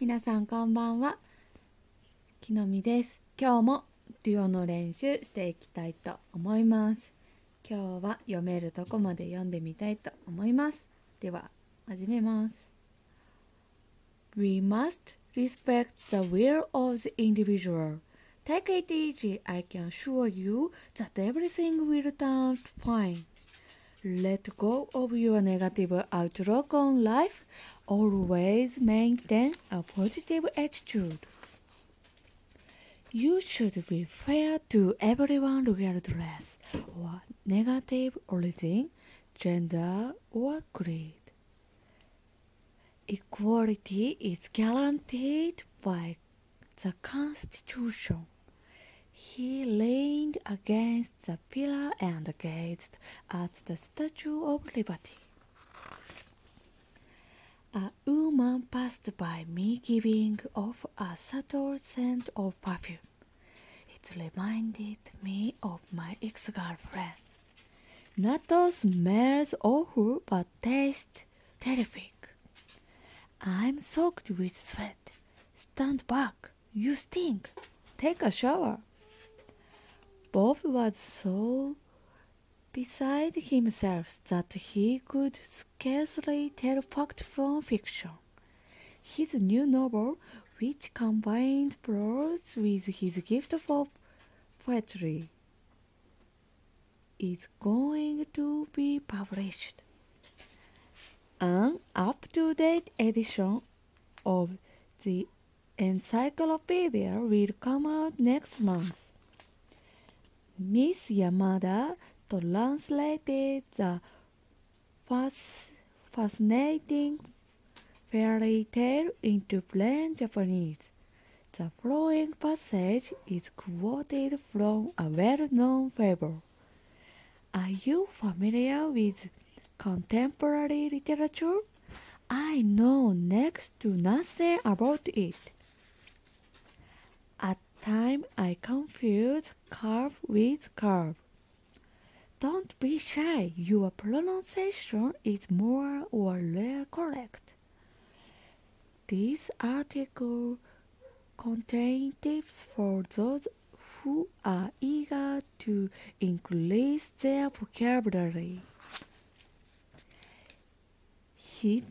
皆さんこんばんは、きのみです。今日もデュオの練習していきたいと思います。今日は読めるとこまで読んでみたいと思います。では始めます。 We must respect the will of the individual. Take it easy. I can assure you that everything will turn out fine. Let go of your negative outlook on life. Always maintain a positive attitude. You should be fair to everyone regardless of negative origin, gender, or creed. Equality is guaranteed by the Constitution. He leaned against the pillar and gazed at the Statue of Liberty. A woman passed by me, giving off a subtle scent of perfume. It reminded me of my ex-girlfriend. Not all smells awful, but tastes terrific. I'm soaked with sweat. Stand back. You stink. Take a shower. Bob was so beside himself that he could scarcely tell fact from fiction. His new novel, which combined prose with his gift for poetry, is going to be published. An up-to-date edition of the encyclopedia will come out next month. Miss Yamada translated the fascinating fairy tale into plain Japanese. The following passage is quoted from a well-known fable. Are you familiar with contemporary literature? I know next to nothing about it. At times I confuse curve with curve. Don't be shy. Your pronunciation is more or less correct. This article contains tips for those who are eager to increase their vocabulary. His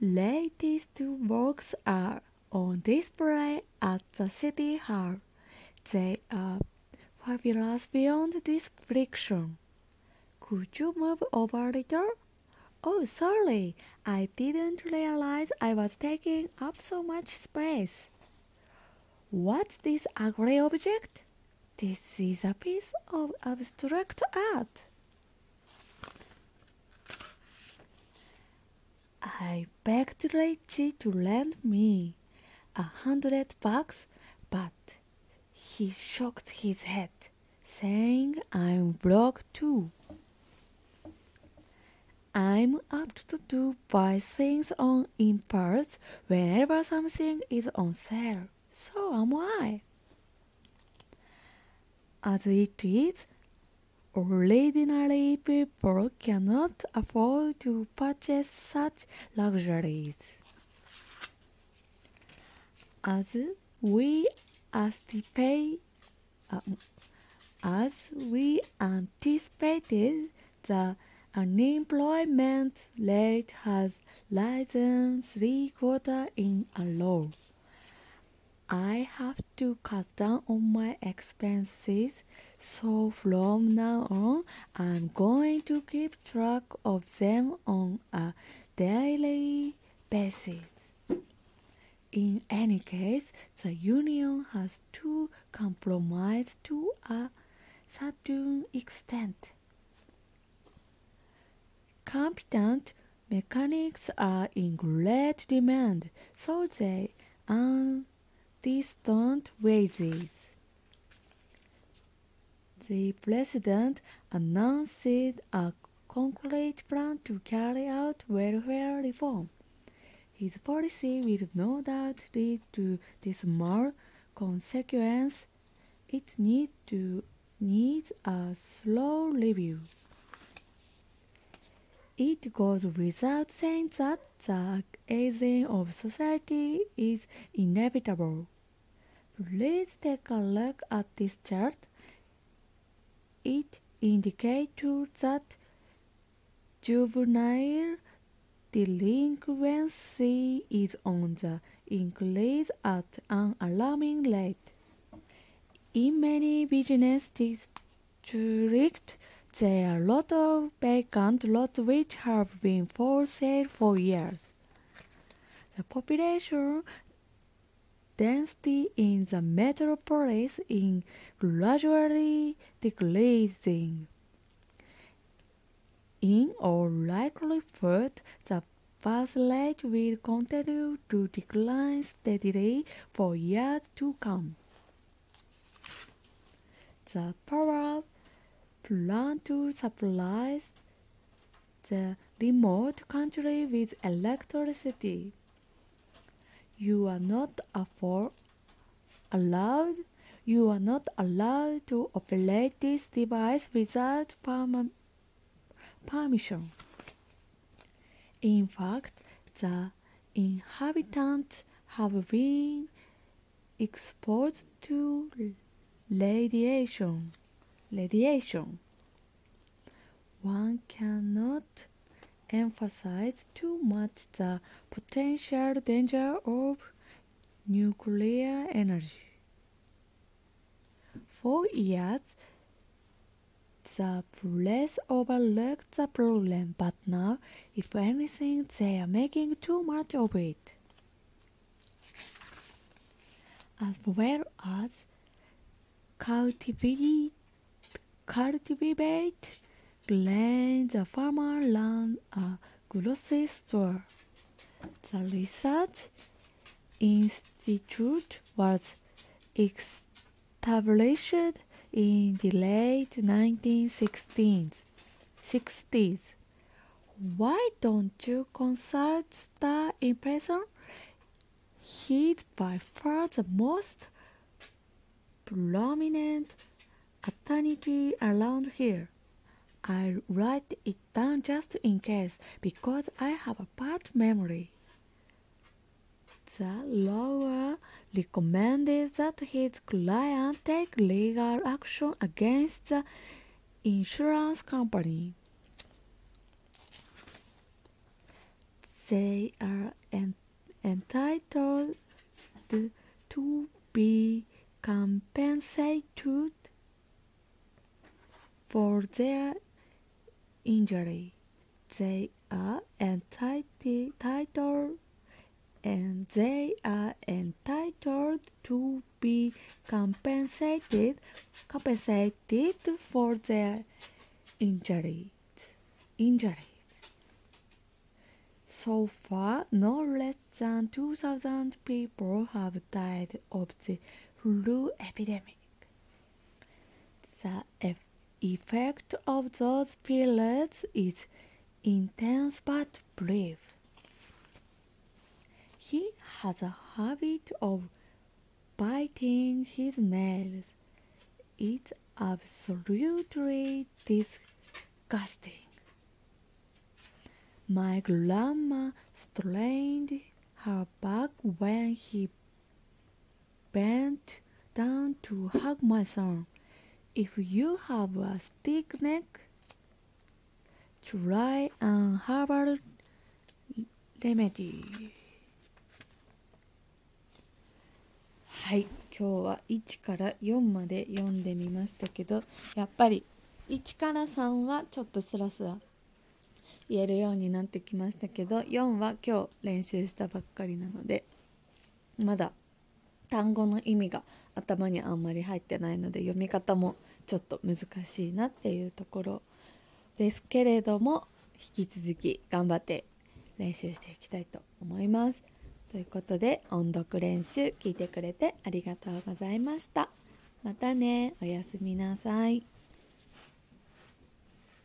latest works are on display at the City Hall. They are fabulous beyond description. Could you move over a little? Oh, sorry, I didn't realize I was taking up so much space. What's this ugly object? This is a piece of abstract art. I begged Reggie to lend me $100, but he shook his head, saying, I'm broke too. I'm apt to buy things on impulse whenever something is on sale. So am I. As it is, ordinary people cannot afford to purchase such luxuries. As we anticipated, the unemployment rate has risen 3/4 in a row. I have to cut down on my expenses, so from now on, I'm going to keep track of them on a daily basis. In any case, the union has to compromise to a certain extent. Competent mechanics are in great demand, so they earn distant wages. The president announced a concrete plan to carry out welfare reform. His policy will no doubt lead to this small consequence. It needs a slow review. It goes without saying that the aging of society is inevitable. Please take a look at this chart. It indicates that juvenile delinquency is on the increase at an alarming rate. In many business districts, there are a lot of vacant lots which have been for sale for years. The population density in the metropolis is gradually decreasing. In all likelihood, the birth rate will continue to decline steadily for years to come. The power plan to supply the remote country with electricity. You are not allowed to operate this device without permission. In fact, the inhabitants have been exposed to radiation. One cannot emphasize too much the potential danger of nuclear energy. For years, the press overlooked the problem, but now, if anything, they are making too much of it. As well as cultivate grain, the farmer ran a grocery store. The research institute was established in the late 1960s. Why don't you consult Star in person? He's by far the most prominent attorney around here. I'll write it down just in case, because I have a bad memory. The lawyer recommended that his client take legal action against the insurance company. They are entitled to be compensated for their injury. They are entitled to be compensated for their injuries. So far, no less than 2,000 people have died of the flu epidemic. The effect of those periods is intense but brief. He has a habit of biting his nails. It's absolutely disgusting. My grandma strained her back when he bent down to hug my son. If you have a stiff neck, try an herbal remedy. はい、今日は1から4まで読んでみましたけど、やっぱり1から3はちょっとスラスラ言えるようになってきましたけど、4は今日練習したばっかりなので、まだ単語の意味が頭にあんまり入ってないので、読み方もちょっと難しいなっていうところですけれども、引き続き頑張って練習していきたいと思います。ということで、音読練習聞いてくれてありがとうございました。またね、おやすみなさい。